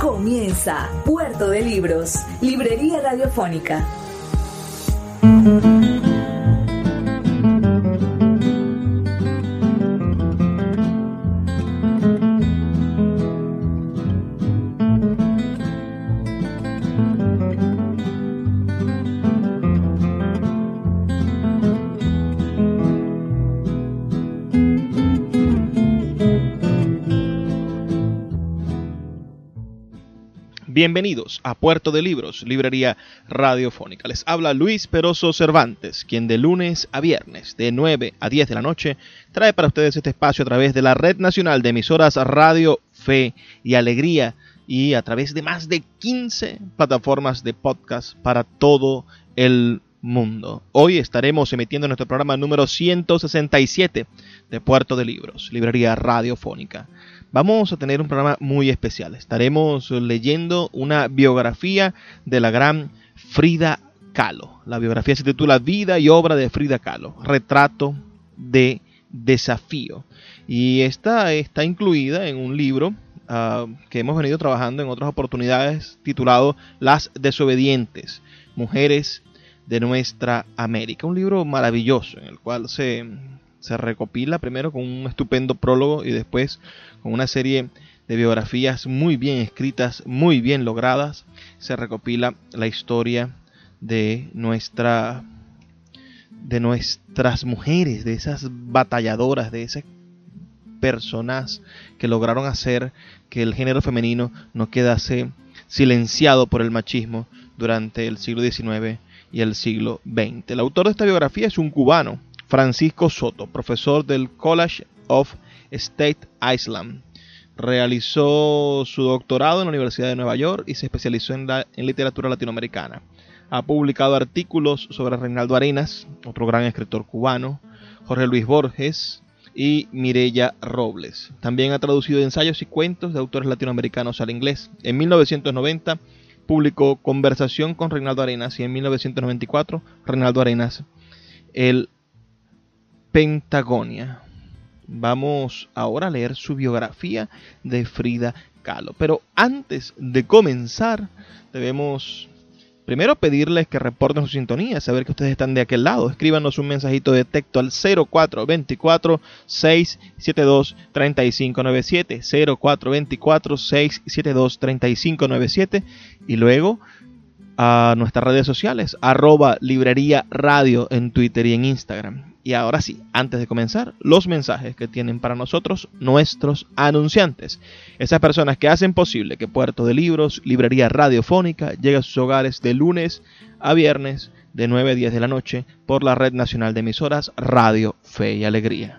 Comienza Puerto de Libros, librería radiofónica. Bienvenidos a Puerto de Libros, librería radiofónica. Les habla Luis Perozo Cervantes, quien de lunes a viernes, de 9 a 10 de la noche, trae para ustedes este espacio a través de la Red Nacional de Emisoras Radio Fe y Alegría y a través de más de 15 plataformas de podcast para todo el mundo. Hoy estaremos emitiendo nuestro programa número 167 de Puerto de Libros, librería radiofónica. Vamos a tener un programa muy especial. Estaremos leyendo una biografía de la gran Frida Kahlo. La biografía se titula Vida y Obra de Frida Kahlo, retrato de desafío. Y esta está incluida en un libro que hemos venido trabajando en otras oportunidades titulado Las Desobedientes, Mujeres de Nuestra América. Un libro maravilloso en el cual se recopila primero con un estupendo prólogo y después con una serie de biografías muy bien escritas, muy bien logradas. Se recopila la historia de nuestras mujeres, de esas batalladoras, de esas personas que lograron hacer que el género femenino no quedase silenciado por el machismo durante el siglo XIX y el siglo XX. El autor de esta biografía es un cubano, Francisco Soto, profesor del College of State Island. Realizó su doctorado en la Universidad de Nueva York y se especializó en literatura latinoamericana. Ha publicado artículos sobre Reinaldo Arenas, otro gran escritor cubano, Jorge Luis Borges y Mireya Robles. También ha traducido ensayos y cuentos de autores latinoamericanos al inglés. En 1990 publicó Conversación con Reinaldo Arenas y en 1994 Reinaldo Arenas, el Pentagonia. Vamos ahora a leer su biografía de Frida Kahlo. Pero antes de comenzar, debemos primero pedirles que reporten su sintonía, saber que ustedes están de aquel lado. Escríbanos un mensajito de texto al 0424-672-3597, 0424-672-3597 y luego a nuestras redes sociales, @libreriaradio en Twitter y en Instagram. Y ahora sí, antes de comenzar, los mensajes que tienen para nosotros nuestros anunciantes. Esas personas que hacen posible que Puerto de Libros, librería radiofónica, llegue a sus hogares de lunes a viernes de 9 a 10 de la noche por la Red Nacional de Emisoras Radio Fe y Alegría.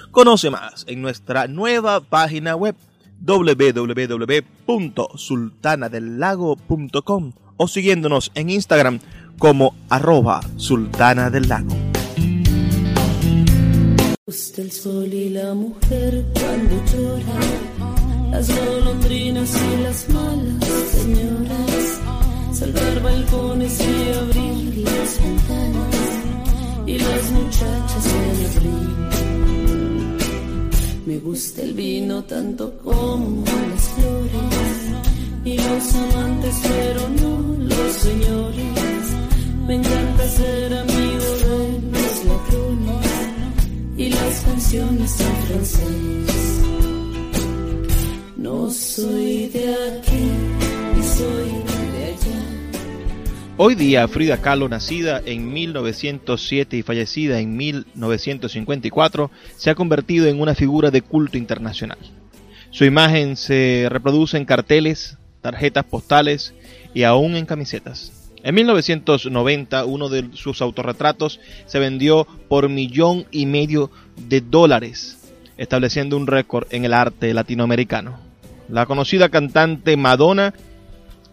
Conoce más en nuestra nueva página web www.sultanadelago.com o siguiéndonos en Instagram como @sultanadelago. El sol y la mujer cuando lloran, las golondrinas y las malas señoras, salvar balcones y abrir las ventanas, y las muchachas en el río. Me gusta el vino tanto como las flores, y los amantes pero no los señores. Me encanta ser Hoy día, Frida Kahlo, nacida en 1907 y fallecida en 1954, se ha convertido en una figura de culto internacional. Su imagen se reproduce en carteles, tarjetas postales y aún en camisetas. En 1990, uno de sus autorretratos se vendió por $1,500,000, estableciendo un récord en el arte latinoamericano. La conocida cantante Madonna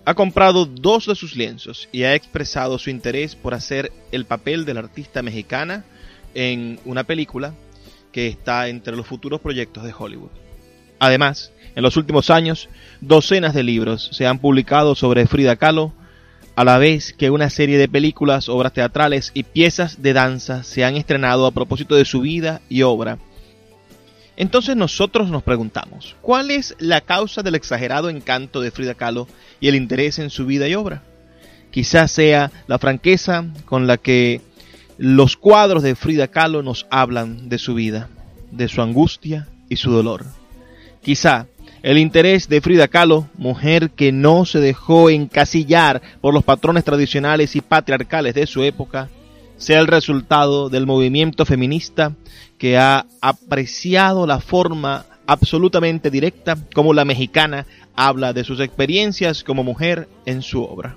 ha comprado 2 de sus lienzos y ha expresado su interés por hacer el papel de la artista mexicana en una película que está entre los futuros proyectos de Hollywood. Además, en los últimos años, docenas de libros se han publicado sobre Frida Kahlo, a la vez que una serie de películas, obras teatrales y piezas de danza se han estrenado a propósito de su vida y obra. Entonces nosotros nos preguntamos, ¿cuál es la causa del exagerado encanto de Frida Kahlo y el interés en su vida y obra? Quizás sea la franqueza con la que los cuadros de Frida Kahlo nos hablan de su vida, de su angustia y su dolor. Quizá el interés de Frida Kahlo, mujer que no se dejó encasillar por los patrones tradicionales y patriarcales de su época, sea el resultado del movimiento feminista que ha apreciado la forma absolutamente directa como la mexicana habla de sus experiencias como mujer en su obra.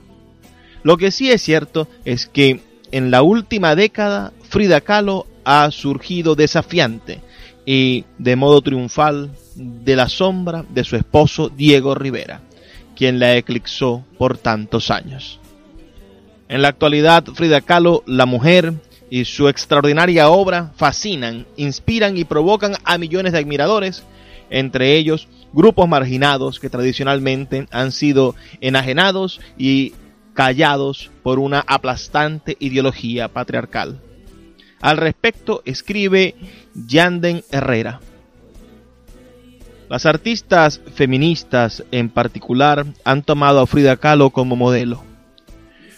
Lo que sí es cierto es que en la última década Frida Kahlo ha surgido desafiante y de modo triunfal de la sombra de su esposo Diego Rivera, quien la eclipsó por tantos años. En la actualidad, Frida Kahlo, la mujer, y su extraordinaria obra fascinan, inspiran y provocan a millones de admiradores, entre ellos grupos marginados que tradicionalmente han sido enajenados y callados por una aplastante ideología patriarcal. Al respecto, escribe Yandén Herrera. Las artistas feministas en particular han tomado a Frida Kahlo como modelo.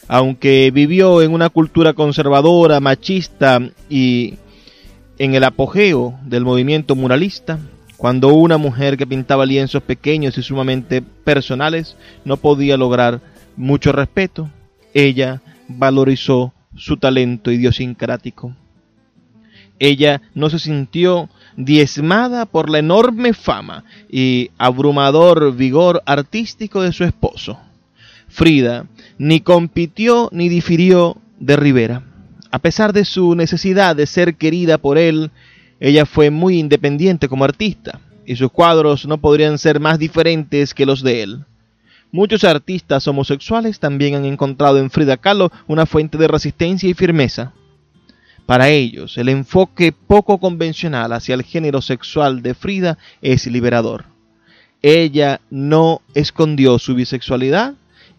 Aunque vivió en una cultura conservadora, machista y en el apogeo del movimiento muralista, cuando una mujer que pintaba lienzos pequeños y sumamente personales no podía lograr mucho respeto, ella valorizó su talento idiosincrático. Ella no se sintió diezmada por la enorme fama y abrumador vigor artístico de su esposo. Frida ni compitió ni difirió de Rivera. A pesar de su necesidad de ser querida por él, ella fue muy independiente como artista, y sus cuadros no podrían ser más diferentes que los de él. Muchos artistas homosexuales también han encontrado en Frida Kahlo una fuente de resistencia y firmeza. Para ellos, el enfoque poco convencional hacia el género sexual de Frida es liberador. Ella no escondió su bisexualidad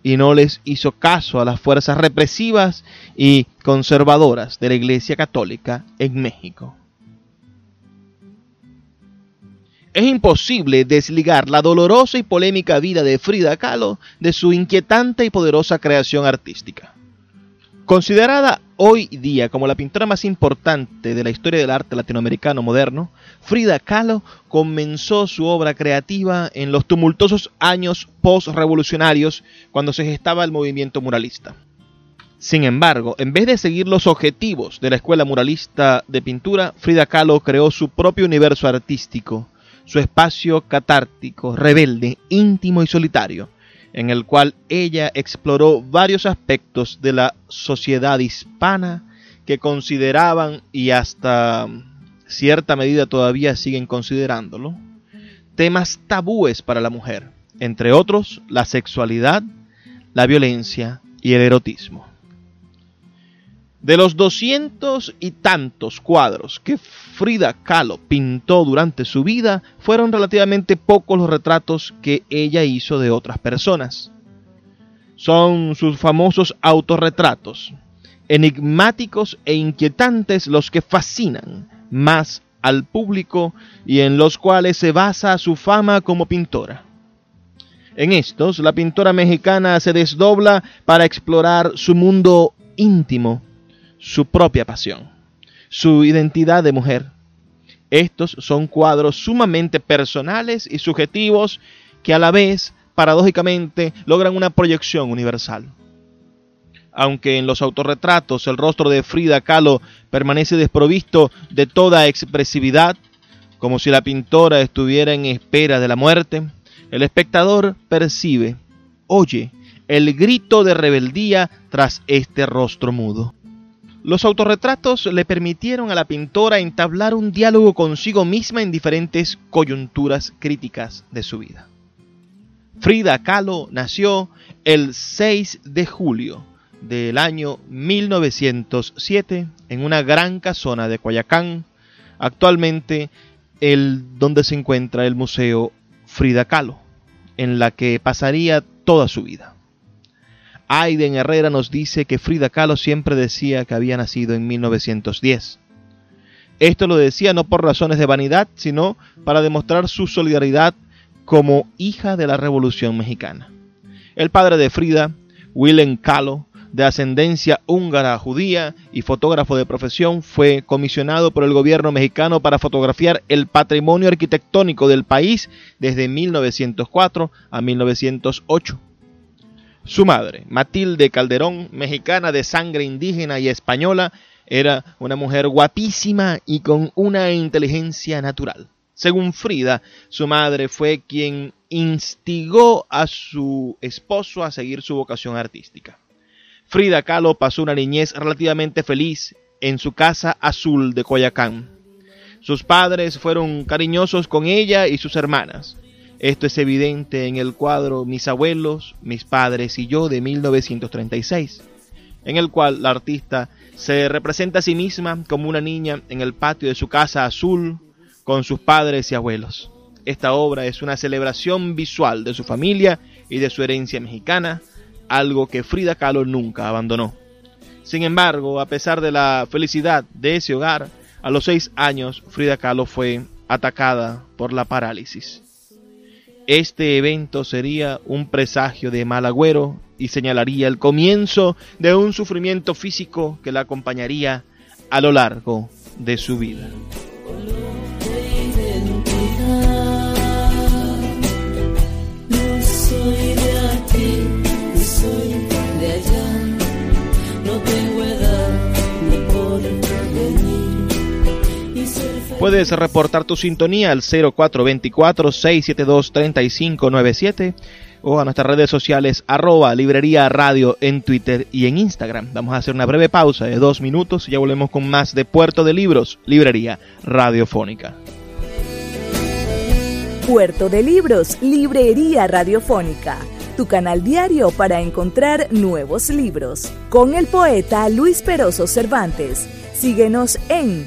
y no les hizo caso a las fuerzas represivas y conservadoras de la Iglesia Católica en México. Es imposible desligar la dolorosa y polémica vida de Frida Kahlo de su inquietante y poderosa creación artística. Considerada hoy día como la pintora más importante de la historia del arte latinoamericano moderno, Frida Kahlo comenzó su obra creativa en los tumultuosos años post-revolucionarios cuando se gestaba el movimiento muralista. Sin embargo, en vez de seguir los objetivos de la Escuela Muralista de Pintura, Frida Kahlo creó su propio universo artístico, su espacio catártico, rebelde, íntimo y solitario, en el cual ella exploró varios aspectos de la sociedad hispana que consideraban, y hasta cierta medida todavía siguen considerándolo, temas tabúes para la mujer, entre otros la sexualidad, la violencia y el erotismo. De los 200 y tantos cuadros que Frida Kahlo pintó durante su vida, fueron relativamente pocos los retratos que ella hizo de otras personas. Son sus famosos autorretratos, enigmáticos e inquietantes, los que fascinan más al público y en los cuales se basa su fama como pintora. En estos, la pintora mexicana se desdobla para explorar su mundo íntimo, su propia pasión, su identidad de mujer. Estos son cuadros sumamente personales y subjetivos que a la vez, paradójicamente, logran una proyección universal. aunque en los autorretratos el rostro de Frida Kahlo permanece desprovisto de toda expresividad, como si la pintora estuviera en espera de la muerte, el espectador percibe, oye, el grito de rebeldía tras este rostro mudo. Los autorretratos le permitieron a la pintora entablar un diálogo consigo misma en diferentes coyunturas críticas de su vida. Frida Kahlo nació el 6 de julio del año 1907 en una gran casona de Coyacán, actualmente donde se encuentra el Museo Frida Kahlo, en la que pasaría toda su vida. Hayden Herrera nos dice que Frida Kahlo siempre decía que había nacido en 1910. Esto lo decía no por razones de vanidad, sino para demostrar su solidaridad como hija de la Revolución Mexicana. El padre de Frida, Wilhelm Kahlo, de ascendencia húngara judía y fotógrafo de profesión, fue comisionado por el gobierno mexicano para fotografiar el patrimonio arquitectónico del país desde 1904 a 1908. Su madre, Matilde Calderón, mexicana de sangre indígena y española, era una mujer guapísima y con una inteligencia natural. Según Frida, su madre fue quien instigó a su esposo a seguir su vocación artística. Frida Kahlo pasó una niñez relativamente feliz en su casa azul de Coyacán. Sus padres fueron cariñosos con ella y sus hermanas. Esto es evidente en el cuadro Mis abuelos, mis padres y yo de 1936, en el cual la artista se representa a sí misma como una niña en el patio de su casa azul, con sus padres y abuelos. Esta obra es una celebración visual de su familia y de su herencia mexicana, algo que Frida Kahlo nunca abandonó. Sin embargo, a pesar de la felicidad de ese hogar, a los 6 años Frida Kahlo fue atacada por la parálisis. Este evento sería un presagio de mal agüero y señalaría el comienzo de un sufrimiento físico que la acompañaría a lo largo de su vida. Puedes reportar tu sintonía al 0424-672-3597 o a nuestras redes sociales @libreriaradio en Twitter y en Instagram. Vamos a hacer una breve pausa de 2 minutos y ya volvemos con más de Puerto de Libros, librería radiofónica. Puerto de Libros, librería radiofónica. Tu canal diario para encontrar nuevos libros. Con el poeta Luis Perozo Cervantes. Síguenos en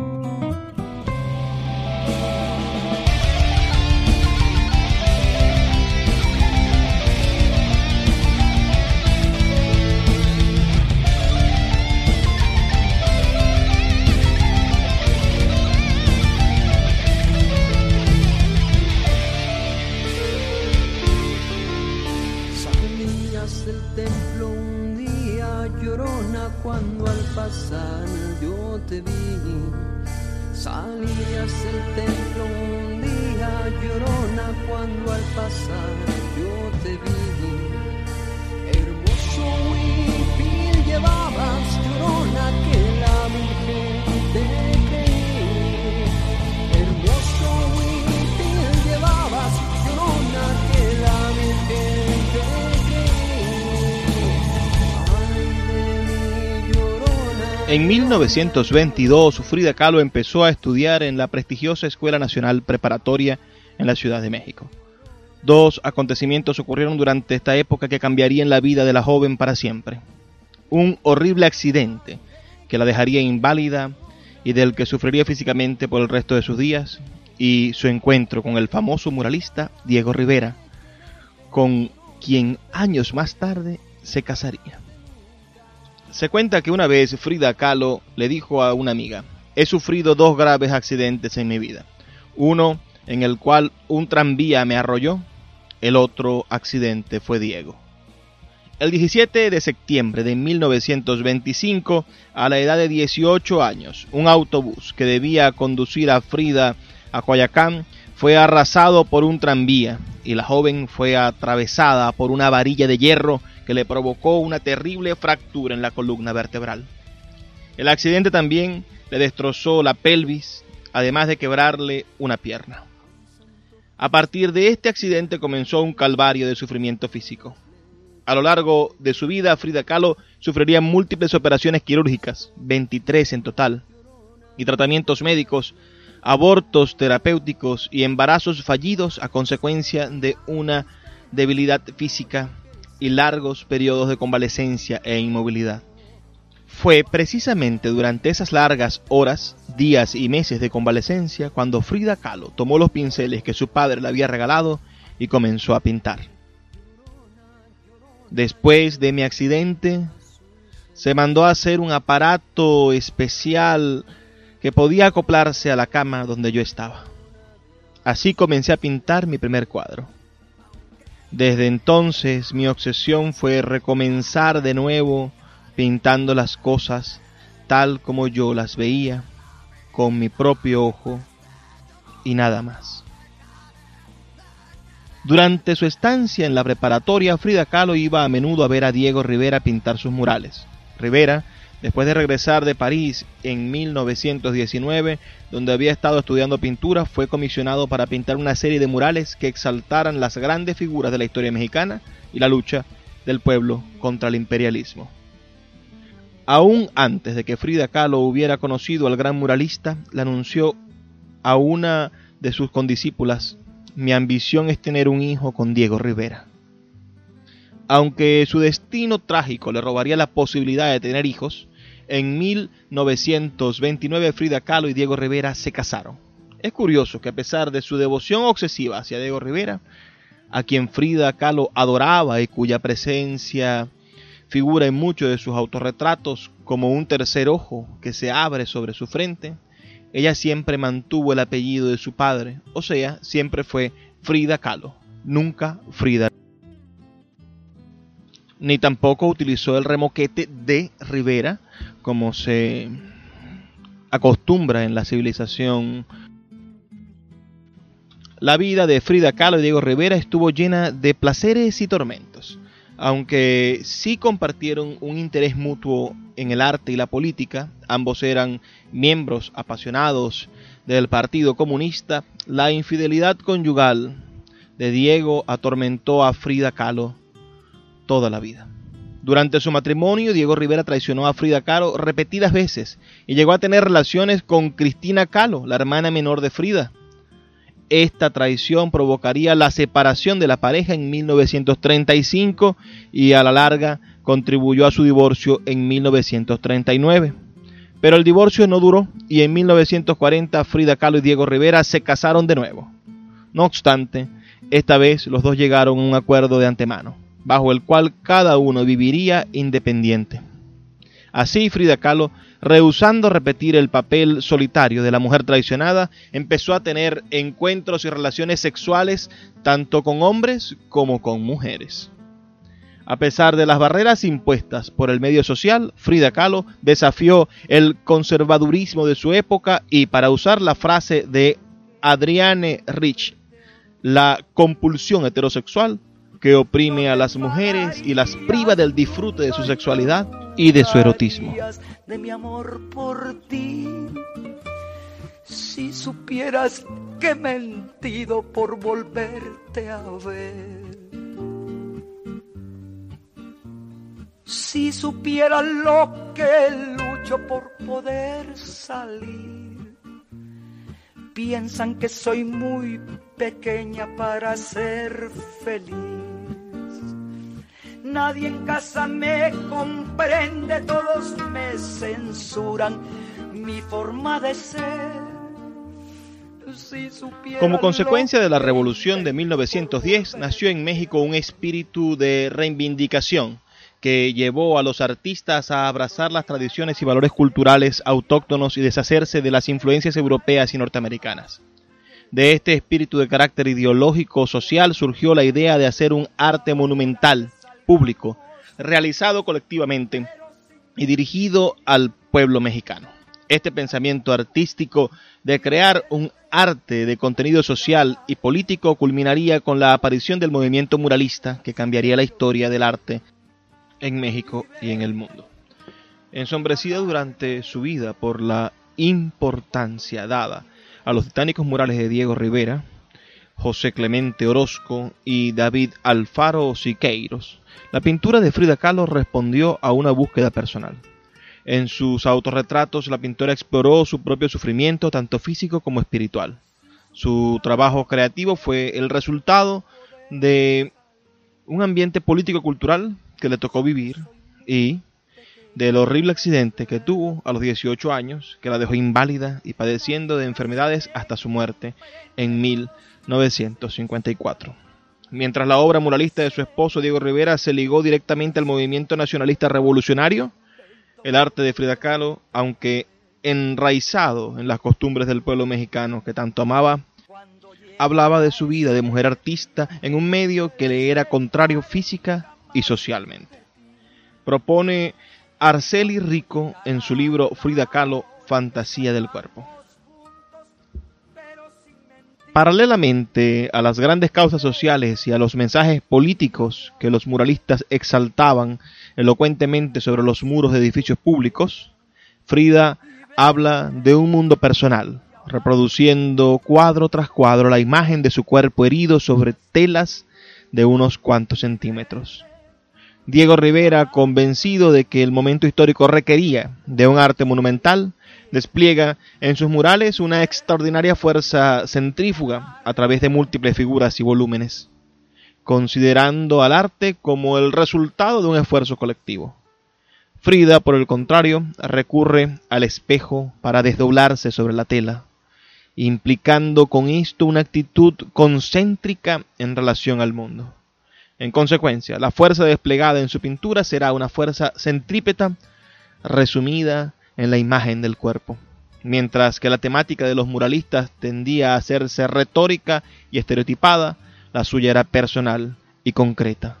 Cuando al pasar yo te vi, salías del templo un día llorona. Cuando al pasar yo te vi, hermoso huipil llevabas, llorona, que la Virgen te creí. Hermoso huipil llevabas, llorona, que la Virgen te creí. En 1922, Frida Kahlo empezó a estudiar en la prestigiosa Escuela Nacional Preparatoria en la Ciudad de México. 2 acontecimientos ocurrieron durante esta época que cambiarían la vida de la joven para siempre. Un horrible accidente que la dejaría inválida y del que sufriría físicamente por el resto de sus días, y su encuentro con el famoso muralista Diego Rivera, con quien años más tarde se casaría. Se cuenta que una vez Frida Kahlo le dijo a una amiga: he sufrido 2 graves accidentes en mi vida. Uno en el cual un tranvía me arrolló, el otro accidente fue Diego. El 17 de septiembre de 1925, a la edad de 18 años, un autobús que debía conducir a Frida a Coyacán fue arrasado por un tranvía y la joven fue atravesada por una varilla de hierro que le provocó una terrible fractura en la columna vertebral. El accidente también le destrozó la pelvis, además de quebrarle una pierna. A partir de este accidente comenzó un calvario de sufrimiento físico. A lo largo de su vida, Frida Kahlo sufriría múltiples operaciones quirúrgicas, 23 en total, y tratamientos médicos, abortos terapéuticos y embarazos fallidos a consecuencia de una debilidad física y largos periodos de convalecencia e inmovilidad. Fue precisamente durante esas largas horas, días y meses de convalecencia cuando Frida Kahlo tomó los pinceles que su padre le había regalado y comenzó a pintar. Después de mi accidente, se mandó a hacer un aparato especial que podía acoplarse a la cama donde yo estaba. Así comencé a pintar mi primer cuadro. Desde entonces mi obsesión fue recomenzar de nuevo pintando las cosas tal como yo las veía, con mi propio ojo y nada más. Durante su estancia en la preparatoria, Frida Kahlo iba a menudo a ver a Diego Rivera pintar sus murales. Rivera, después de regresar de París en 1919, donde había estado estudiando pintura, fue comisionado para pintar una serie de murales que exaltaran las grandes figuras de la historia mexicana y la lucha del pueblo contra el imperialismo. Aún antes de que Frida Kahlo hubiera conocido al gran muralista, le anunció a una de sus condiscípulas: mi ambición es tener un hijo con Diego Rivera. Aunque su destino trágico le robaría la posibilidad de tener hijos, en 1929 Frida Kahlo y Diego Rivera se casaron. Es curioso que a pesar de su devoción obsesiva hacia Diego Rivera, a quien Frida Kahlo adoraba y cuya presencia figura en muchos de sus autorretratos como un tercer ojo que se abre sobre su frente, ella siempre mantuvo el apellido de su padre, o sea, siempre fue Frida Kahlo, nunca Frida. Ni tampoco utilizó el remoquete de Rivera, como se acostumbra en la civilización. La vida de Frida Kahlo y Diego Rivera estuvo llena de placeres y tormentos. Aunque sí compartieron un interés mutuo en el arte y la política, ambos eran miembros apasionados del Partido Comunista, la infidelidad conyugal de Diego atormentó a Frida Kahlo toda la vida. Durante su matrimonio, Diego Rivera traicionó a Frida Kahlo repetidas veces y llegó a tener relaciones con Cristina Kahlo, la hermana menor de Frida. Esta traición provocaría la separación de la pareja en 1935 y a la larga contribuyó a su divorcio en 1939. Pero el divorcio no duró y en 1940 Frida Kahlo y Diego Rivera se casaron de nuevo. No obstante, esta vez los dos llegaron a un acuerdo de antemano, bajo el cual cada uno viviría independiente. Así Frida Kahlo, rehusando repetir el papel solitario de la mujer traicionada, empezó a tener encuentros y relaciones sexuales tanto con hombres como con mujeres. A pesar de las barreras impuestas por el medio social, Frida Kahlo desafió el conservadurismo de su época y, para usar la frase de Adrienne Rich, la compulsión heterosexual que oprime a las mujeres y las priva del disfrute de su sexualidad y de su erotismo. De mi amor por ti, si supieras que he mentido por volverte a ver, si supieras lo que lucho por poder salir, piensan que soy muy pequeña para ser feliz. Nadie en casa me comprende, todos me censuran mi forma de ser. Como consecuencia de la revolución de 1910, nació en México un espíritu de reivindicación que llevó a los artistas a abrazar las tradiciones y valores culturales autóctonos y deshacerse de las influencias europeas y norteamericanas. De este espíritu de carácter ideológico social surgió la idea de hacer un arte monumental, público, realizado colectivamente y dirigido al pueblo mexicano. Este pensamiento artístico de crear un arte de contenido social y político culminaría con la aparición del movimiento muralista que cambiaría la historia del arte en México y en el mundo. Ensombrecida durante su vida por la importancia dada a los titánicos murales de Diego Rivera, José Clemente Orozco y David Alfaro Siqueiros, la pintura de Frida Kahlo respondió a una búsqueda personal. En sus autorretratos, la pintora exploró su propio sufrimiento, tanto físico como espiritual. Su trabajo creativo fue el resultado de un ambiente político-cultural que le tocó vivir y del horrible accidente que tuvo a los 18 años, que la dejó inválida y padeciendo de enfermedades hasta su muerte en 1954. Mientras la obra muralista de su esposo Diego Rivera se ligó directamente al movimiento nacionalista revolucionario, el arte de Frida Kahlo, aunque enraizado en las costumbres del pueblo mexicano que tanto amaba, hablaba de su vida de mujer artista en un medio que le era contrario física y socialmente. Propone Araceli Rico en su libro Frida Kahlo, Fantasía del Cuerpo. Paralelamente a las grandes causas sociales y a los mensajes políticos que los muralistas exaltaban elocuentemente sobre los muros de edificios públicos, Frida habla de un mundo personal, reproduciendo cuadro tras cuadro la imagen de su cuerpo herido sobre telas de unos cuantos centímetros. Diego Rivera, convencido de que el momento histórico requería de un arte monumental, despliega en sus murales una extraordinaria fuerza centrífuga a través de múltiples figuras y volúmenes, considerando al arte como el resultado de un esfuerzo colectivo. Frida, por el contrario, recurre al espejo para desdoblarse sobre la tela, implicando con esto una actitud concéntrica en relación al mundo. En consecuencia, la fuerza desplegada en su pintura será una fuerza centrípeta resumida en la imagen del cuerpo, mientras que la temática de los muralistas tendía a hacerse retórica y estereotipada, la suya era personal y concreta.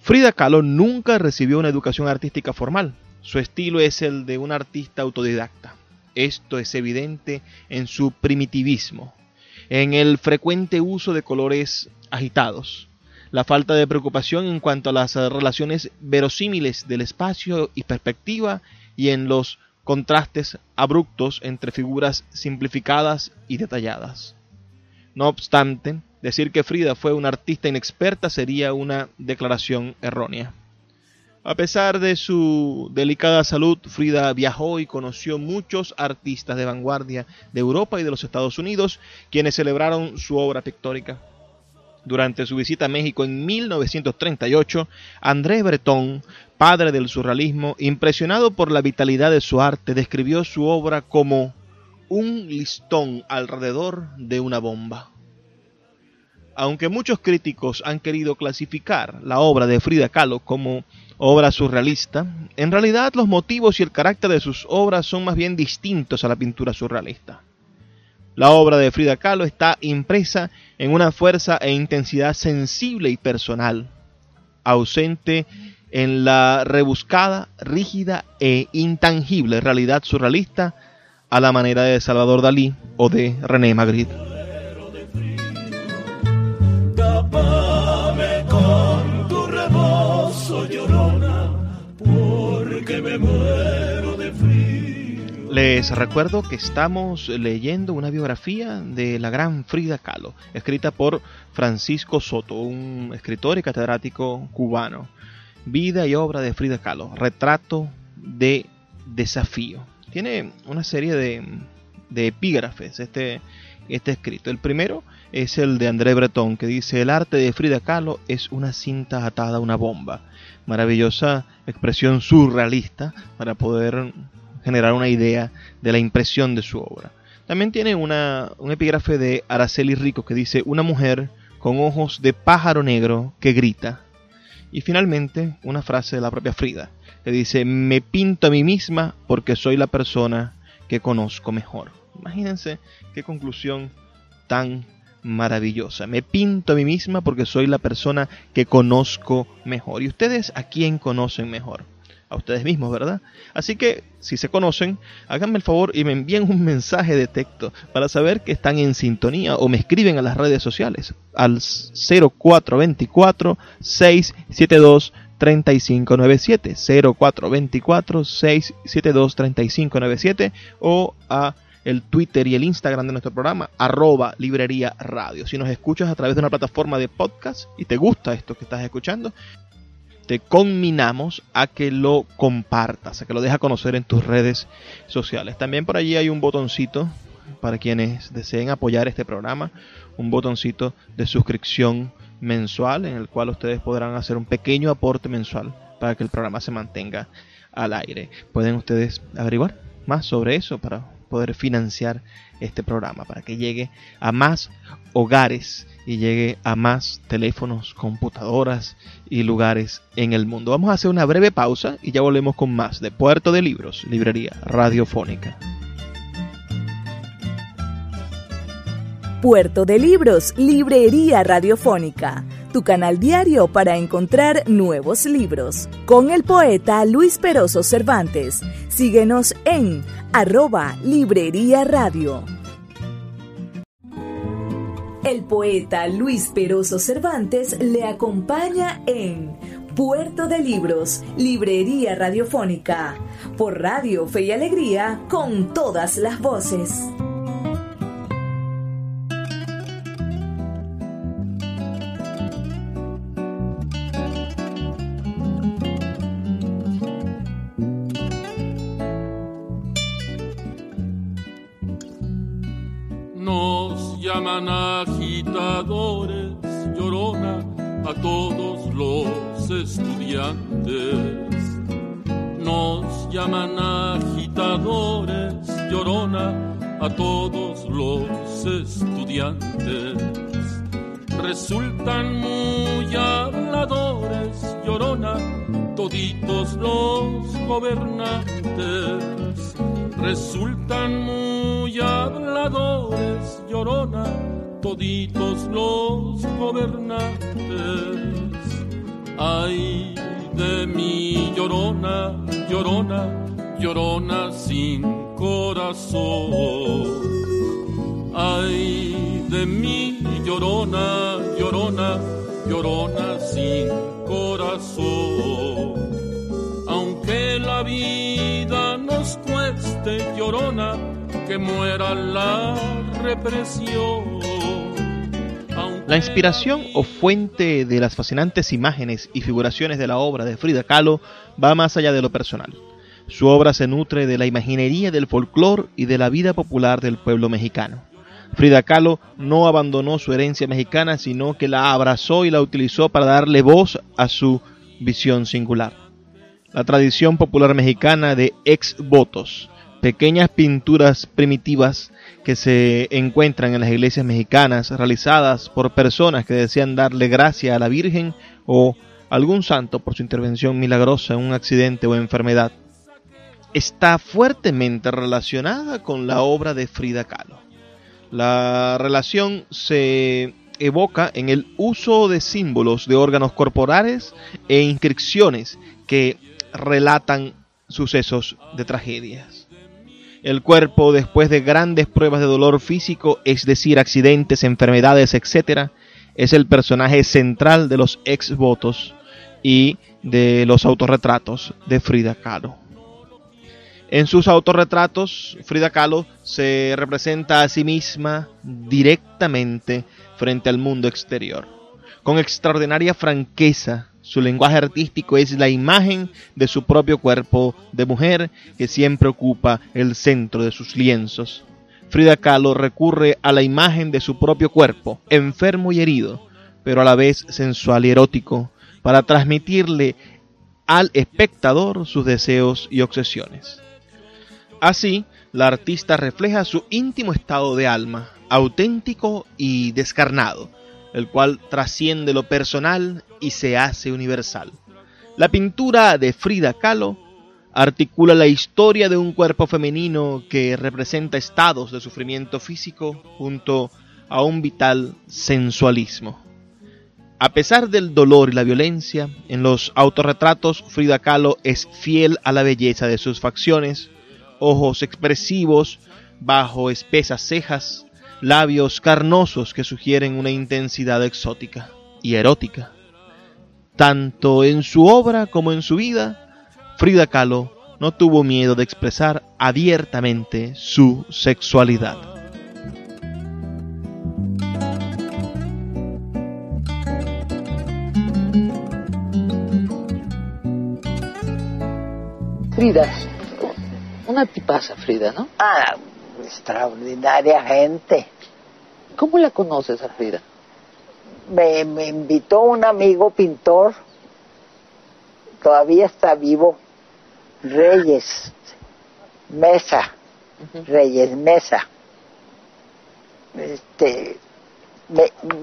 Frida Kahlo nunca recibió una educación artística formal. Su estilo es el de un artista autodidacta. Esto es evidente en su primitivismo, en el frecuente uso de colores agitados, la falta de preocupación en cuanto a las relaciones verosímiles del espacio y perspectiva y en los contrastes abruptos entre figuras simplificadas y detalladas. No obstante, decir que Frida fue una artista inexperta sería una declaración errónea. A pesar de su delicada salud, Frida viajó y conoció muchos artistas de vanguardia de Europa y de los Estados Unidos, quienes celebraron su obra pictórica. Durante su visita a México en 1938, André Breton, padre del surrealismo, impresionado por la vitalidad de su arte, describió su obra como un listón alrededor de una bomba. Aunque muchos críticos han querido clasificar la obra de Frida Kahlo como obra surrealista, en realidad los motivos y el carácter de sus obras son más bien distintos a la pintura surrealista. La obra de Frida Kahlo está impresa en una fuerza e intensidad sensible y personal, ausente en la rebuscada, rígida e intangible realidad surrealista a la manera de Salvador Dalí o de René Magritte. Les recuerdo que estamos leyendo una biografía de la gran Frida Kahlo, escrita por Francisco Soto, un escritor y catedrático cubano. Vida y obra de Frida Kahlo, retrato de desafío. Tiene una serie de epígrafes este escrito. El primero es el de André Breton, que dice: el arte de Frida Kahlo es una cinta atada a una bomba. Maravillosa expresión surrealista para poder generar una idea de la impresión de su obra. También tiene un epígrafe de Araceli Rico que dice: una mujer con ojos de pájaro negro que grita. Y finalmente una frase de la propia Frida que dice: me pinto a mí misma porque soy la persona que conozco mejor. Imagínense qué conclusión tan maravillosa. Me pinto a mí misma porque soy la persona que conozco mejor. ¿Y ustedes a quién conocen mejor? A ustedes mismos, ¿verdad? Así que, si se conocen, háganme el favor y me envíen un mensaje de texto para saber que están en sintonía, o me escriben a las redes sociales al 0424-672-3597, 0424-672-3597, o a el Twitter y el Instagram de nuestro programa, @libreriaradio. Si nos escuchas a través de una plataforma de podcast y te gusta esto que estás escuchando, te conminamos a que lo compartas, a que lo dejes conocer en tus redes sociales. También por allí hay un botoncito para quienes deseen apoyar este programa, un botoncito de suscripción mensual en el cual ustedes podrán hacer un pequeño aporte mensual para que el programa se mantenga al aire. Pueden ustedes averiguar más sobre eso para poder financiar este programa, para que llegue a más hogares y llegue a más teléfonos, computadoras y lugares en el mundo. Vamos a hacer una breve pausa y ya volvemos con más de Puerto de Libros, librería radiofónica. Puerto de Libros, librería radiofónica, tu canal diario para encontrar nuevos libros, con el poeta Luis Perozo Cervantes. Síguenos en @libreriaradio. El poeta Luis Perozo Cervantes le acompaña en Puerto de Libros, librería radiofónica, por Radio Fe y Alegría, con todas las voces. Agitadores, llorona a todos los estudiantes. Nos llaman agitadores, llorona a todos los estudiantes. Resultan muy habladores, llorona, toditos los gobernantes. Resultan muy habladores, llorona, toditos los gobernantes. Ay de mi llorona, llorona, llorona sin corazón. Ay de mi llorona, llorona, llorona sin corazón. Aunque la vida nos cueste, llorona, que muera la represión. La inspiración o fuente de las fascinantes imágenes y figuraciones de la obra de Frida Kahlo va más allá de lo personal. Su obra se nutre de la imaginería del folclore y de la vida popular del pueblo mexicano. Frida Kahlo no abandonó su herencia mexicana, sino que la abrazó y la utilizó para darle voz a su visión singular. La tradición popular mexicana de ex votos, pequeñas pinturas primitivas que se encuentran en las iglesias mexicanas, realizadas por personas que desean darle gracia a la Virgen o algún santo por su intervención milagrosa en un accidente o enfermedad, está fuertemente relacionada con la obra de Frida Kahlo. La relación se evoca en el uso de símbolos de órganos corporales e inscripciones que relatan sucesos de tragedias. El cuerpo, después de grandes pruebas de dolor físico, es decir, accidentes, enfermedades, etc., es el personaje central de los exvotos y de los autorretratos de Frida Kahlo. En sus autorretratos, Frida Kahlo se representa a sí misma directamente frente al mundo exterior. Con extraordinaria franqueza, su lenguaje artístico es la imagen de su propio cuerpo de mujer que siempre ocupa el centro de sus lienzos. Frida Kahlo recurre a la imagen de su propio cuerpo, enfermo y herido, pero a la vez sensual y erótico, para transmitirle al espectador sus deseos y obsesiones. Así, la artista refleja su íntimo estado de alma, auténtico y descarnado, el cual trasciende lo personal y se hace universal. La pintura de Frida Kahlo articula la historia de un cuerpo femenino que representa estados de sufrimiento físico junto a un vital sensualismo. A pesar del dolor y la violencia, en los autorretratos Frida Kahlo es fiel a la belleza de sus facciones, ojos expresivos bajo espesas cejas, labios carnosos que sugieren una intensidad exótica y erótica. Tanto en su obra como en su vida, Frida Kahlo no tuvo miedo de expresar abiertamente su sexualidad. Frida, una tipaza Frida, ¿no? Ah, extraordinaria gente. ¿Cómo la conoces a Frida? Me invitó un amigo pintor, todavía está vivo, Reyes Mesa.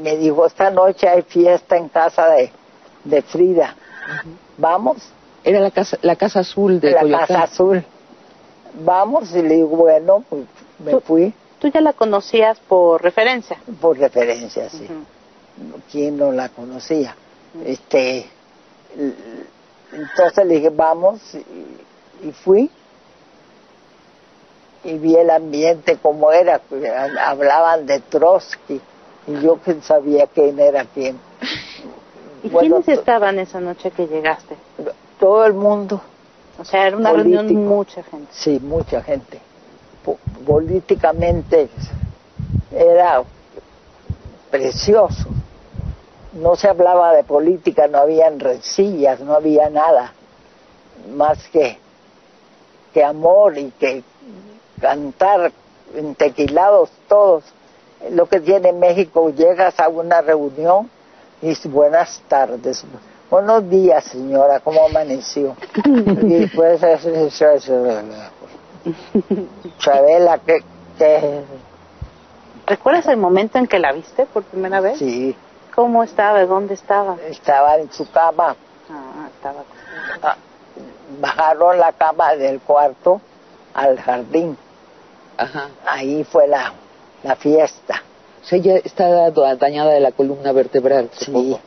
Me dijo, esta noche hay fiesta en casa de Frida. Uh-huh. Vamos. Era la casa azul de Coyoacán. La casa azul. Vamos, y le digo, bueno, pues me fui. ¿Tú ya la conocías por referencia? Por referencia, sí. Uh-huh. ¿Quién no la conocía? Entonces le dije, vamos, y fui, y vi el ambiente como era, hablaban de Trotsky, y yo sabía quién era quién. ¿Y bueno, quiénes estaban esa noche que llegaste? Todo el mundo. O sea, era una reunión mucha gente. Sí, mucha gente. Políticamente era precioso. No se hablaba de política, no habían rencillas, no había nada más que amor y que cantar entequilados todos. Lo que tiene México, llegas a una reunión y dices, buenas tardes, buenos días señora, ¿cómo amaneció? Y pues, Chavela, ¿qué? ¿Recuerdas el momento en que la viste por primera vez? Sí. ¿Cómo estaba? ¿Dónde estaba? Estaba en su cama. Ah, estaba. Bajaron la cama del cuarto al jardín. Ajá. Ahí fue la fiesta. O sea, ella está dañada de la columna vertebral. Sí. Sí.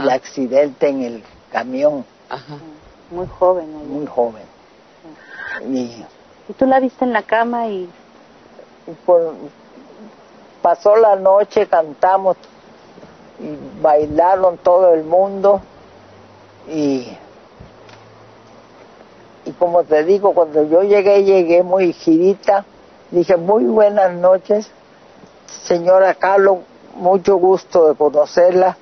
El accidente en el camión. Ajá. Muy joven. Ella. Muy joven. Sí. ¿Y tú la viste en la cama y...? Pasó la noche, cantamos... Y bailaron todo el mundo y como te digo, cuando yo llegué muy girita, dije, muy buenas noches, señora Kahlo, mucho gusto de conocerla,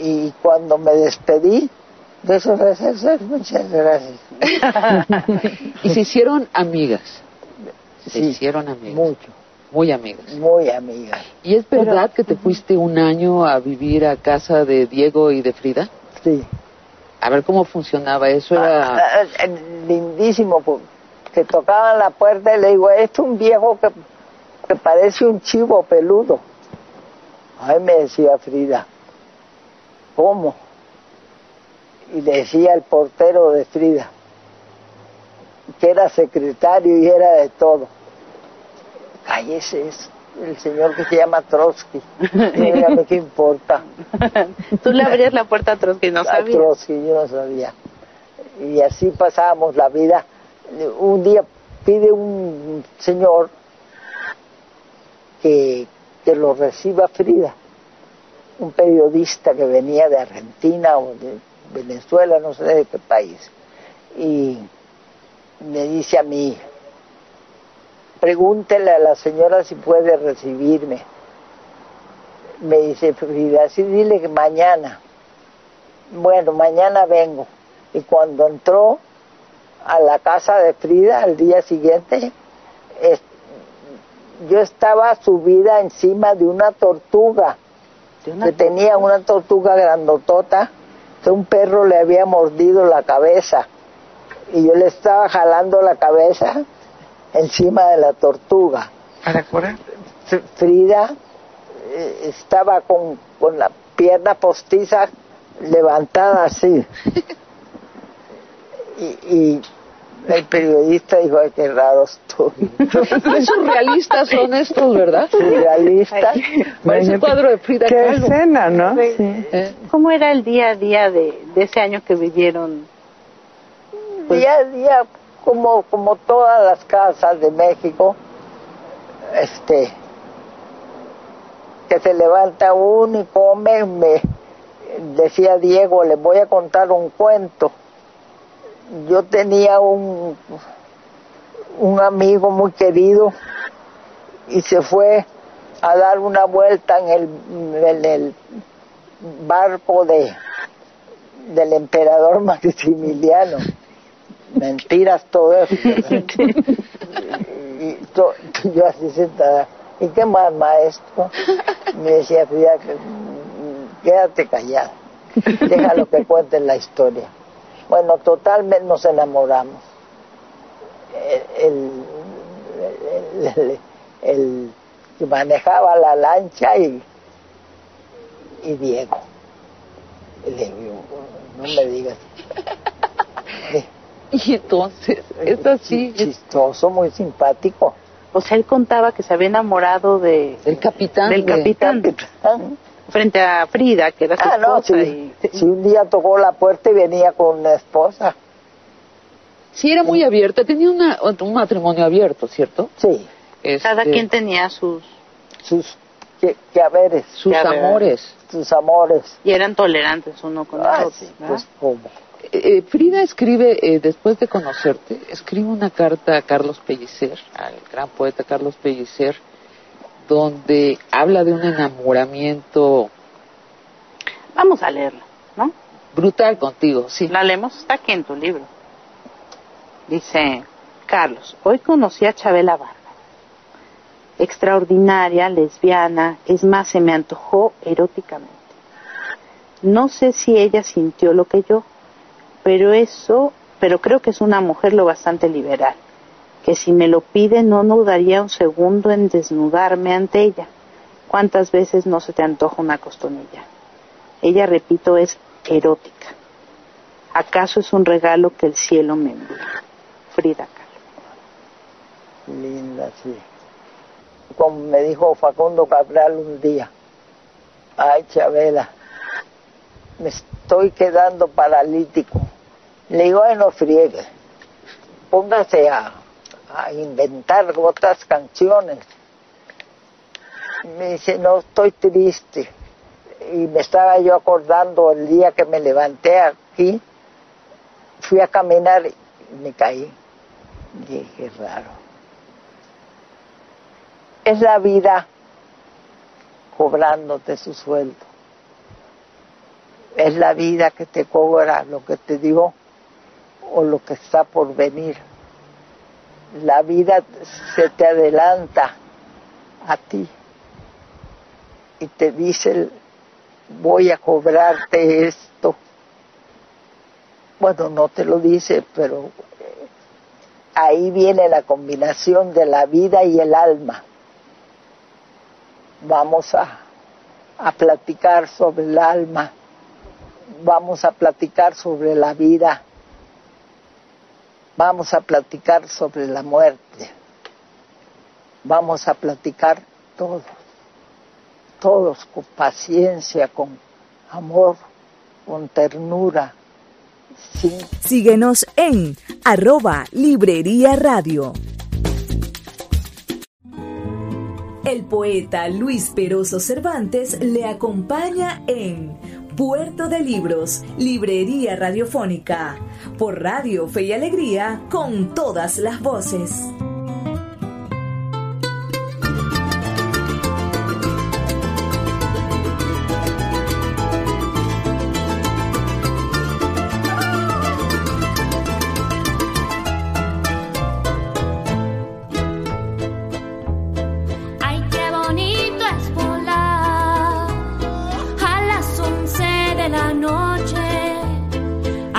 y cuando me despedí, de eso, muchas gracias. Y se hicieron amigas, mucho. Muy amigas. Muy amigas. ¿Y es verdad que te fuiste un año a vivir a casa de Diego y de Frida? Sí. A ver cómo funcionaba eso. Era lindísimo, que tocaban la puerta y le digo, este es un viejo que parece un chivo peludo. Ay, me decía Frida, ¿cómo? Y decía el portero de Frida, que era secretario y era de todo. Ay, ese es el señor que se llama Trotsky. Dígame, ¿qué importa? Tú le abrías la puerta a Trotsky, ¿no sabías? A Trotsky, yo no sabía. Y así pasábamos la vida. Un día pide un señor que lo reciba Frida. Un periodista que venía de Argentina o de Venezuela, no sé de qué país. Y me dice a mí, pregúntele a la señora si puede recibirme. Me dice Frida, sí, dile que mañana. Bueno, mañana vengo. Y cuando entró a la casa de Frida al día siguiente, yo estaba subida encima de una tortuga. Tenía una tortuga grandotota, que un perro le había mordido la cabeza. Y yo le estaba jalando la cabeza encima de la tortuga. ¿Para curar? Frida estaba con la pierna postiza levantada así. y El periodista dijo, ay, qué raros todos. ¿Qué surrealistas son estos, verdad? Surrealistas. Parece un cuadro de Frida Kahlo. Qué escena, ¿no? Sí. ¿Cómo era el día a día de ese año que vivieron? Pues, día a día, como todas las casas de México, que se levanta uno y come, me decía Diego, les voy a contar un cuento. Yo tenía un amigo muy querido y se fue a dar una vuelta en el barco del emperador Maximiliano. Mentiras todo eso. Y yo así sentada, ¿y qué más, maestro? Me decía, quédate callado, déjalo que cuenten la historia. Bueno, totalmente nos enamoramos. El que manejaba la lancha y Diego. Y le digo, no me digas. Y entonces, es así. Chistoso, muy simpático. O sea, él contaba que se había enamorado del capitán. Frente a Frida, que era su esposa. No, sí, un día tocó la puerta y venía con una esposa. Sí, era muy abierta, tenía un matrimonio abierto, ¿cierto? Sí. Cada quien tenía sus quehaceres. Sus amores. Sus amores. Y eran tolerantes uno con el otro. Sí, pues, Frida escribe, después de conocerte, escribe una carta a Carlos Pellicer, al gran poeta Carlos Pellicer, donde habla de un enamoramiento... Vamos a leerla, ¿no? Brutal contigo, sí. La leemos, está aquí en tu libro. Dice, Carlos, hoy conocí a Chavela Vargas. Extraordinaria, lesbiana, es más, se me antojó eróticamente. No sé si ella sintió lo que yo, pero creo que es una mujer lo bastante liberal. Que si me lo pide no dudaría un segundo en desnudarme ante ella. ¿Cuántas veces no se te antoja una costonilla? Ella, repito, es erótica. ¿Acaso es un regalo que el cielo me envía? Frida Kahlo. Linda, sí. Como me dijo Facundo Cabral un día, ay, Chavela, me estoy quedando paralítico. Le digo, ay, no friegue, póngase a inventar otras canciones. Me dice, no, estoy triste. Y me estaba yo acordando el día que me levanté aquí, fui a caminar y me caí. Dije, raro. Es la vida cobrándote su sueldo. Es la vida que te cobra lo que te dio o lo que está por venir. La vida se te adelanta a ti y te dice, voy a cobrarte esto. Bueno, no te lo dice, pero ahí viene la combinación de la vida y el alma. Vamos a platicar sobre el alma, vamos a platicar sobre la vida. Vamos a platicar sobre la muerte. Vamos a platicar todos. Todos con paciencia, con amor, con ternura. Sí. Síguenos en @libreriaradio. El poeta Luis Perozo Cervantes le acompaña en... Puerto de Libros, librería radiofónica, por Radio Fe y Alegría, con todas las voces.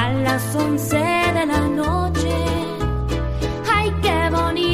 A las 11 de la noche, ay, qué bonito.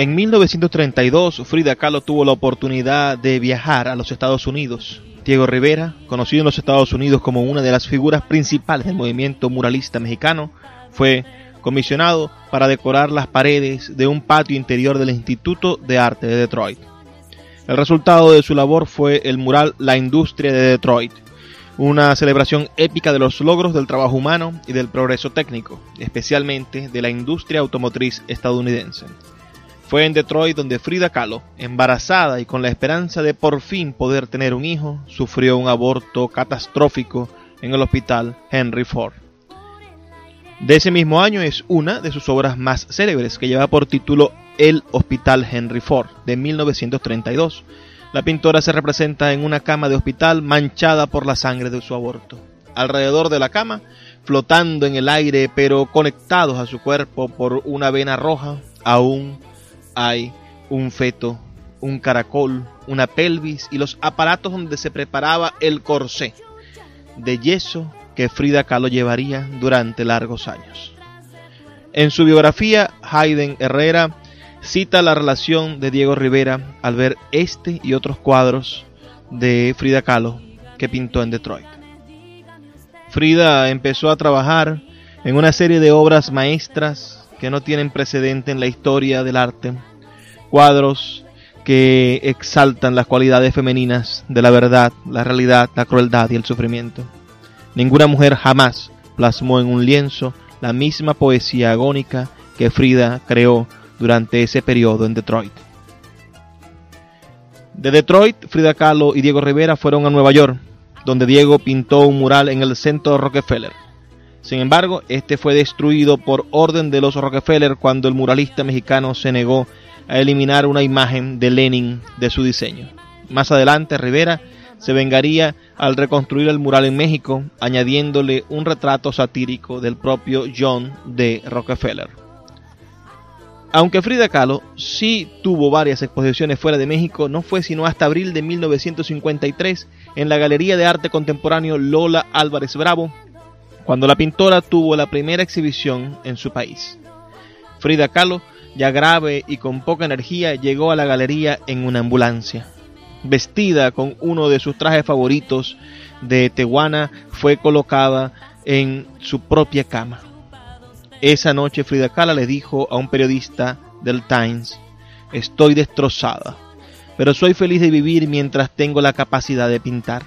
En 1932, Frida Kahlo tuvo la oportunidad de viajar a los Estados Unidos. Diego Rivera, conocido en los Estados Unidos como una de las figuras principales del movimiento muralista mexicano, fue comisionado para decorar las paredes de un patio interior del Instituto de Arte de Detroit. El resultado de su labor fue el mural La Industria de Detroit, una celebración épica de los logros del trabajo humano y del progreso técnico, especialmente de la industria automotriz estadounidense. Fue en Detroit donde Frida Kahlo, embarazada y con la esperanza de por fin poder tener un hijo, sufrió un aborto catastrófico en el Hospital Henry Ford. De ese mismo año es una de sus obras más célebres, que lleva por título El Hospital Henry Ford, de 1932. La pintora se representa en una cama de hospital manchada por la sangre de su aborto. Alrededor de la cama, flotando en el aire pero conectados a su cuerpo por una vena roja, aún hay un feto, un caracol, una pelvis y los aparatos donde se preparaba el corsé de yeso que Frida Kahlo llevaría durante largos años. En su biografía, Hayden Herrera cita la relación de Diego Rivera al ver este y otros cuadros de Frida Kahlo que pintó en Detroit. Frida empezó a trabajar en una serie de obras maestras que no tienen precedente en la historia del arte, cuadros que exaltan las cualidades femeninas de la verdad, la realidad, la crueldad y el sufrimiento. Ninguna mujer jamás plasmó en un lienzo la misma poesía agónica que Frida creó durante ese periodo en Detroit. De Detroit, Frida Kahlo y Diego Rivera fueron a Nueva York, donde Diego pintó un mural en el centro Rockefeller. Sin embargo, este fue destruido por orden de los Rockefeller cuando el muralista mexicano se negó a eliminar una imagen de Lenin de su diseño. Más adelante, Rivera se vengaría al reconstruir el mural en México, añadiéndole un retrato satírico del propio John D. Rockefeller. Aunque Frida Kahlo sí tuvo varias exposiciones fuera de México, no fue sino hasta abril de 1953 en la Galería de Arte Contemporáneo Lola Álvarez Bravo, cuando la pintora tuvo la primera exhibición en su país. Frida Kahlo, ya grave y con poca energía, llegó a la galería en una ambulancia. Vestida con uno de sus trajes favoritos de tehuana, fue colocada en su propia cama. Esa noche Frida Kahlo le dijo a un periodista del Times: «Estoy destrozada, pero soy feliz de vivir mientras tengo la capacidad de pintar».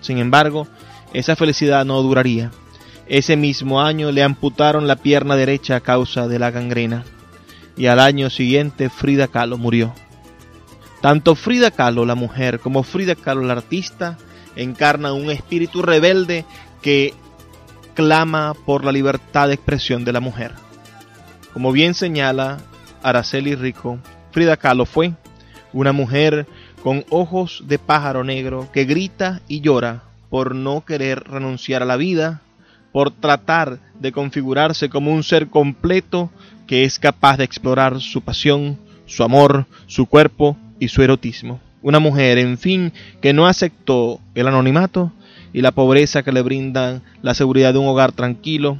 Sin embargo, esa felicidad no duraría. Ese mismo año le amputaron la pierna derecha a causa de la gangrena, y al año siguiente Frida Kahlo murió. Tanto Frida Kahlo, la mujer, como Frida Kahlo, la artista, encarnan un espíritu rebelde que clama por la libertad de expresión de la mujer. Como bien señala Araceli Rico, Frida Kahlo fue una mujer con ojos de pájaro negro que grita y llora por no querer renunciar a la vida, por tratar de configurarse como un ser completo que es capaz de explorar su pasión, su amor, su cuerpo y su erotismo. Una mujer, en fin, que no aceptó el anonimato y la pobreza que le brindan la seguridad de un hogar tranquilo,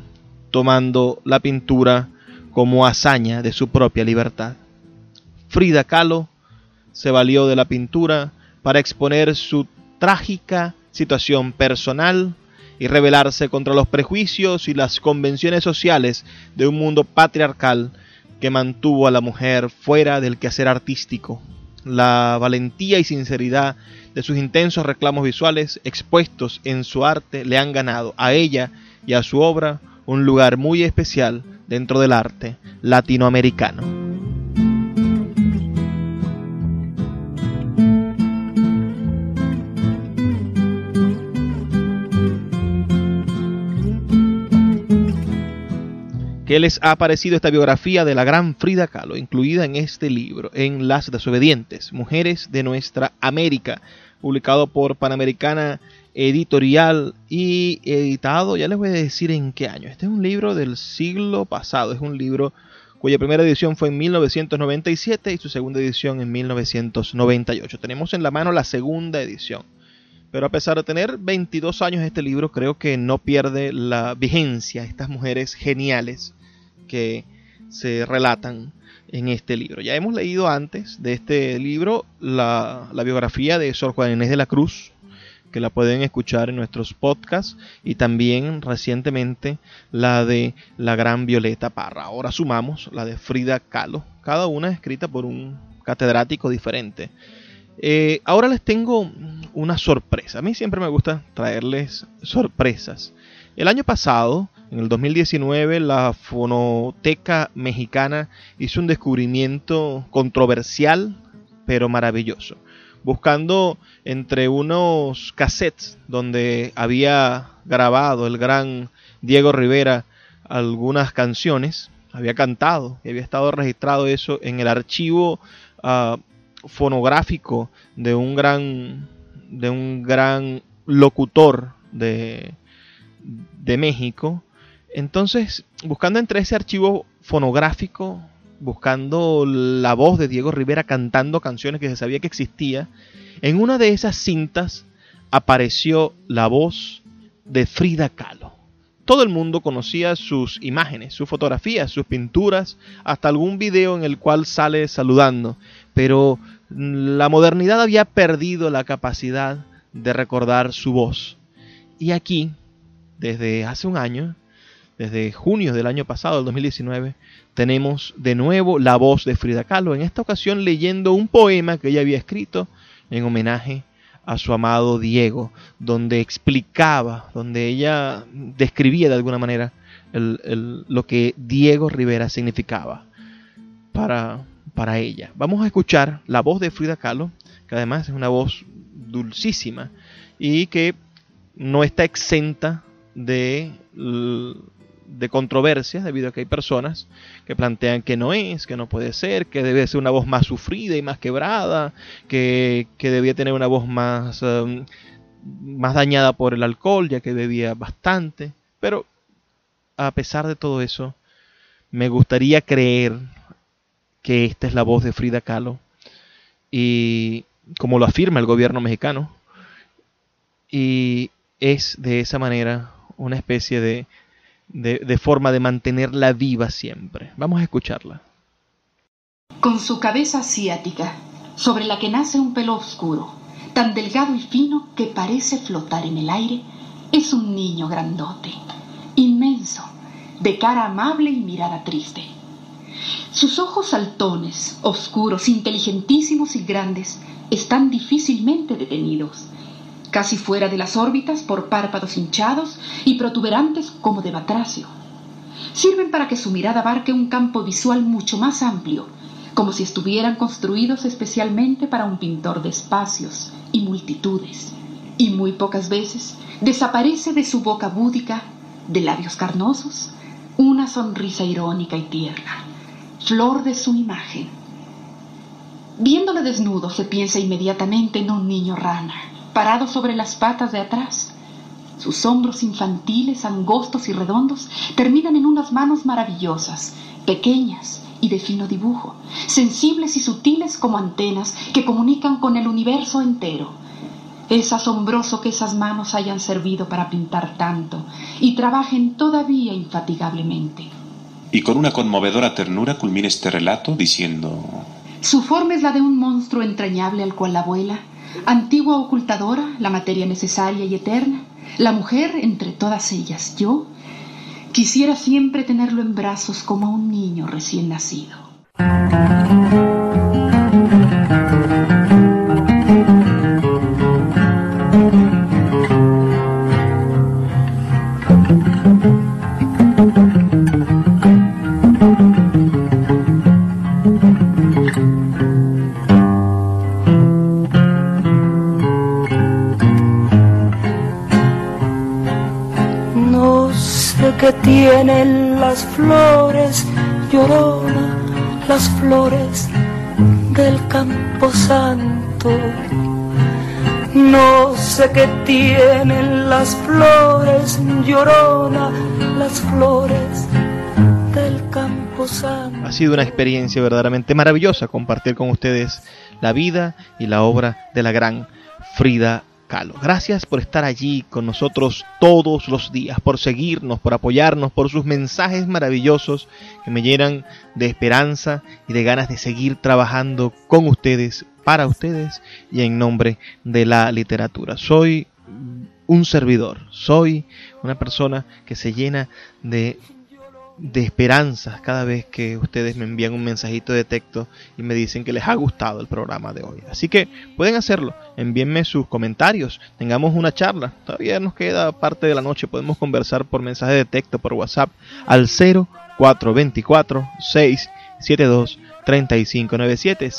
tomando la pintura como hazaña de su propia libertad. Frida Kahlo se valió de la pintura para exponer su trágica situación personal y rebelarse contra los prejuicios y las convenciones sociales de un mundo patriarcal que mantuvo a la mujer fuera del quehacer artístico. La valentía y sinceridad de sus intensos reclamos visuales expuestos en su arte le han ganado a ella y a su obra un lugar muy especial dentro del arte latinoamericano. ¿Qué les ha parecido esta biografía de la gran Frida Kahlo, incluida en este libro, en Las Desobedientes, Mujeres de Nuestra América, publicado por Panamericana Editorial y editado, ya les voy a decir en qué año? Este es un libro del siglo pasado, es un libro cuya primera edición fue en 1997 y su segunda edición en 1998. Tenemos en la mano la segunda edición, pero a pesar de tener 22 años este libro, creo que no pierde la vigencia estas mujeres geniales que se relatan en este libro. Ya hemos leído antes de este libro la biografía de Sor Juana Inés de la Cruz, que la pueden escuchar en nuestros podcasts, y también recientemente la de la gran Violeta Parra. Ahora sumamos la de Frida Kahlo, cada una escrita por un catedrático diferente. Ahora les tengo una sorpresa. A mí siempre me gusta traerles sorpresas. El año pasado, en el 2019, la Fonoteca Mexicana hizo un descubrimiento controversial, pero maravilloso. Buscando entre unos cassettes donde había grabado el gran Diego Rivera algunas canciones, había cantado y había estado registrado eso en el archivo fonográfico de un gran locutor de México. Entonces, buscando entre ese archivo fonográfico, buscando la voz de Diego Rivera cantando canciones que se sabía que existía, en una de esas cintas apareció la voz de Frida Kahlo. Todo el mundo conocía sus imágenes, sus fotografías, sus pinturas, hasta algún video en el cual sale saludando, pero la modernidad había perdido la capacidad de recordar su voz. Y aquí, desde hace un año, desde junio del año pasado, del 2019, tenemos de nuevo la voz de Frida Kahlo, en esta ocasión leyendo un poema que ella había escrito en homenaje a su amado Diego, donde explicaba, donde ella describía de alguna manera lo que Diego Rivera significaba para ella. Vamos a escuchar la voz de Frida Kahlo, que además es una voz dulcísima y que no está exenta de controversias, debido a que hay personas que plantean que no es, que no puede ser, que debe ser una voz más sufrida y más quebrada, que debía tener una voz más dañada por el alcohol, ya que bebía bastante. Pero a pesar de todo eso, me gustaría creer que esta es la voz de Frida Kahlo, y como lo afirma el gobierno mexicano, y es de esa manera una especie de forma de mantenerla viva siempre. Vamos a escucharla. Con su cabeza asiática, sobre la que nace un pelo oscuro, tan delgado y fino que parece flotar en el aire, es un niño grandote, inmenso, de cara amable y mirada triste. Sus ojos saltones, oscuros, inteligentísimos y grandes, están difícilmente detenidos, casi fuera de las órbitas por párpados hinchados y protuberantes como de batracio. Sirven para que su mirada abarque un campo visual mucho más amplio, como si estuvieran construidos especialmente para un pintor de espacios y multitudes, y muy pocas veces desaparece de su boca búdica, de labios carnosos, una sonrisa irónica y tierna, flor de su imagen. Viéndole desnudo se piensa inmediatamente en un niño rana, parado sobre las patas de atrás. Sus hombros infantiles, angostos y redondos, terminan en unas manos maravillosas, pequeñas y de fino dibujo, sensibles y sutiles como antenas que comunican con el universo entero. Es asombroso que esas manos hayan servido para pintar tanto y trabajen todavía infatigablemente. Y con una conmovedora ternura culmina este relato diciendo: su forma es la de un monstruo entrañable al cual la abuela, antigua ocultadora, la materia necesaria y eterna, la mujer entre todas ellas, yo, quisiera siempre tenerlo en brazos como a un niño recién nacido. Tienen las flores, llorona, las flores del camposanto. No sé qué tienen las flores, llorona, las flores del camposanto. Ha sido una experiencia verdaderamente maravillosa compartir con ustedes la vida y la obra de la gran Frida Kahlo. Gracias por estar allí con nosotros todos los días, por seguirnos, por apoyarnos, por sus mensajes maravillosos que me llenan de esperanza y de ganas de seguir trabajando con ustedes, para ustedes y en nombre de la literatura. Soy un servidor, soy una persona que se llena de esperanzas cada vez que ustedes me envían un mensajito de texto y me dicen que les ha gustado el programa de hoy. Así que pueden hacerlo, envíenme sus comentarios, tengamos una charla. Todavía nos queda parte de la noche, podemos conversar por mensaje de texto, por WhatsApp, al 0424-672-3597,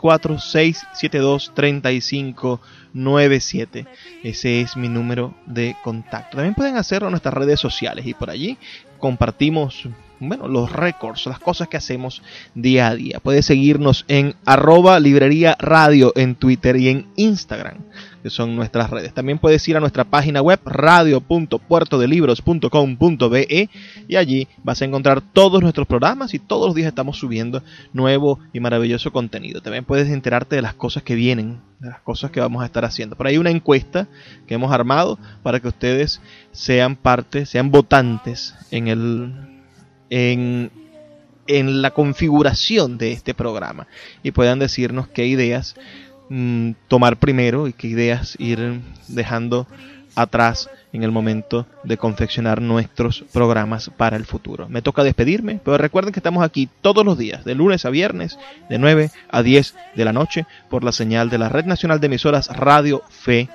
0424-672-3597. Ese es mi número de contacto. También pueden hacerlo en nuestras redes sociales y por allí compartimos, bueno, los récords, las cosas que hacemos día a día. Puedes seguirnos en @libreriaradio en Twitter y en Instagram, que son nuestras redes. También puedes ir a nuestra página web radio.puertodelibros.com.be y allí vas a encontrar todos nuestros programas y todos los días estamos subiendo nuevo y maravilloso contenido. También puedes enterarte de las cosas que vienen, de las cosas que vamos a estar haciendo. Por ahí una encuesta que hemos armado para que ustedes sean parte, sean votantes en la configuración de este programa y puedan decirnos qué ideas tomar primero y qué ideas ir dejando atrás en el momento de confeccionar nuestros programas para el futuro. Me toca despedirme, pero recuerden que estamos aquí todos los días, de lunes a viernes, de 9 a 10 de la noche, por la señal de la Red Nacional de Emisoras Radio Fe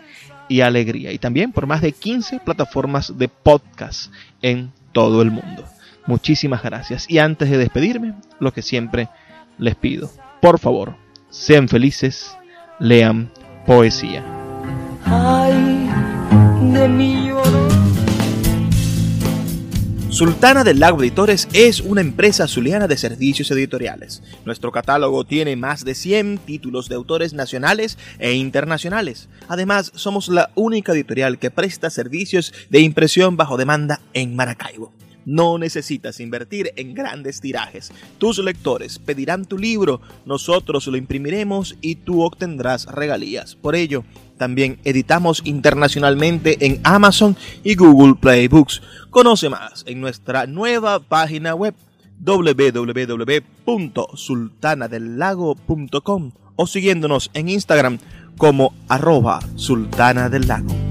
y Alegría, y también por más de 15 plataformas de podcast en todo el mundo. Muchísimas gracias. Y antes de despedirme, lo que siempre les pido, por favor, sean felices, lean poesía. Ay, de mi lloro. Sultana del Lago Editores es una empresa zuliana de servicios editoriales. Nuestro catálogo tiene más de 100 títulos de autores nacionales e internacionales. Además, somos la única editorial que presta servicios de impresión bajo demanda en Maracaibo. No necesitas invertir en grandes tirajes. Tus lectores pedirán tu libro, nosotros lo imprimiremos y tú obtendrás regalías. Por ello, también editamos internacionalmente en Amazon y Google Play Books. Conoce más en nuestra nueva página web www.sultanadelago.com o siguiéndonos en Instagram como @sultanadelago.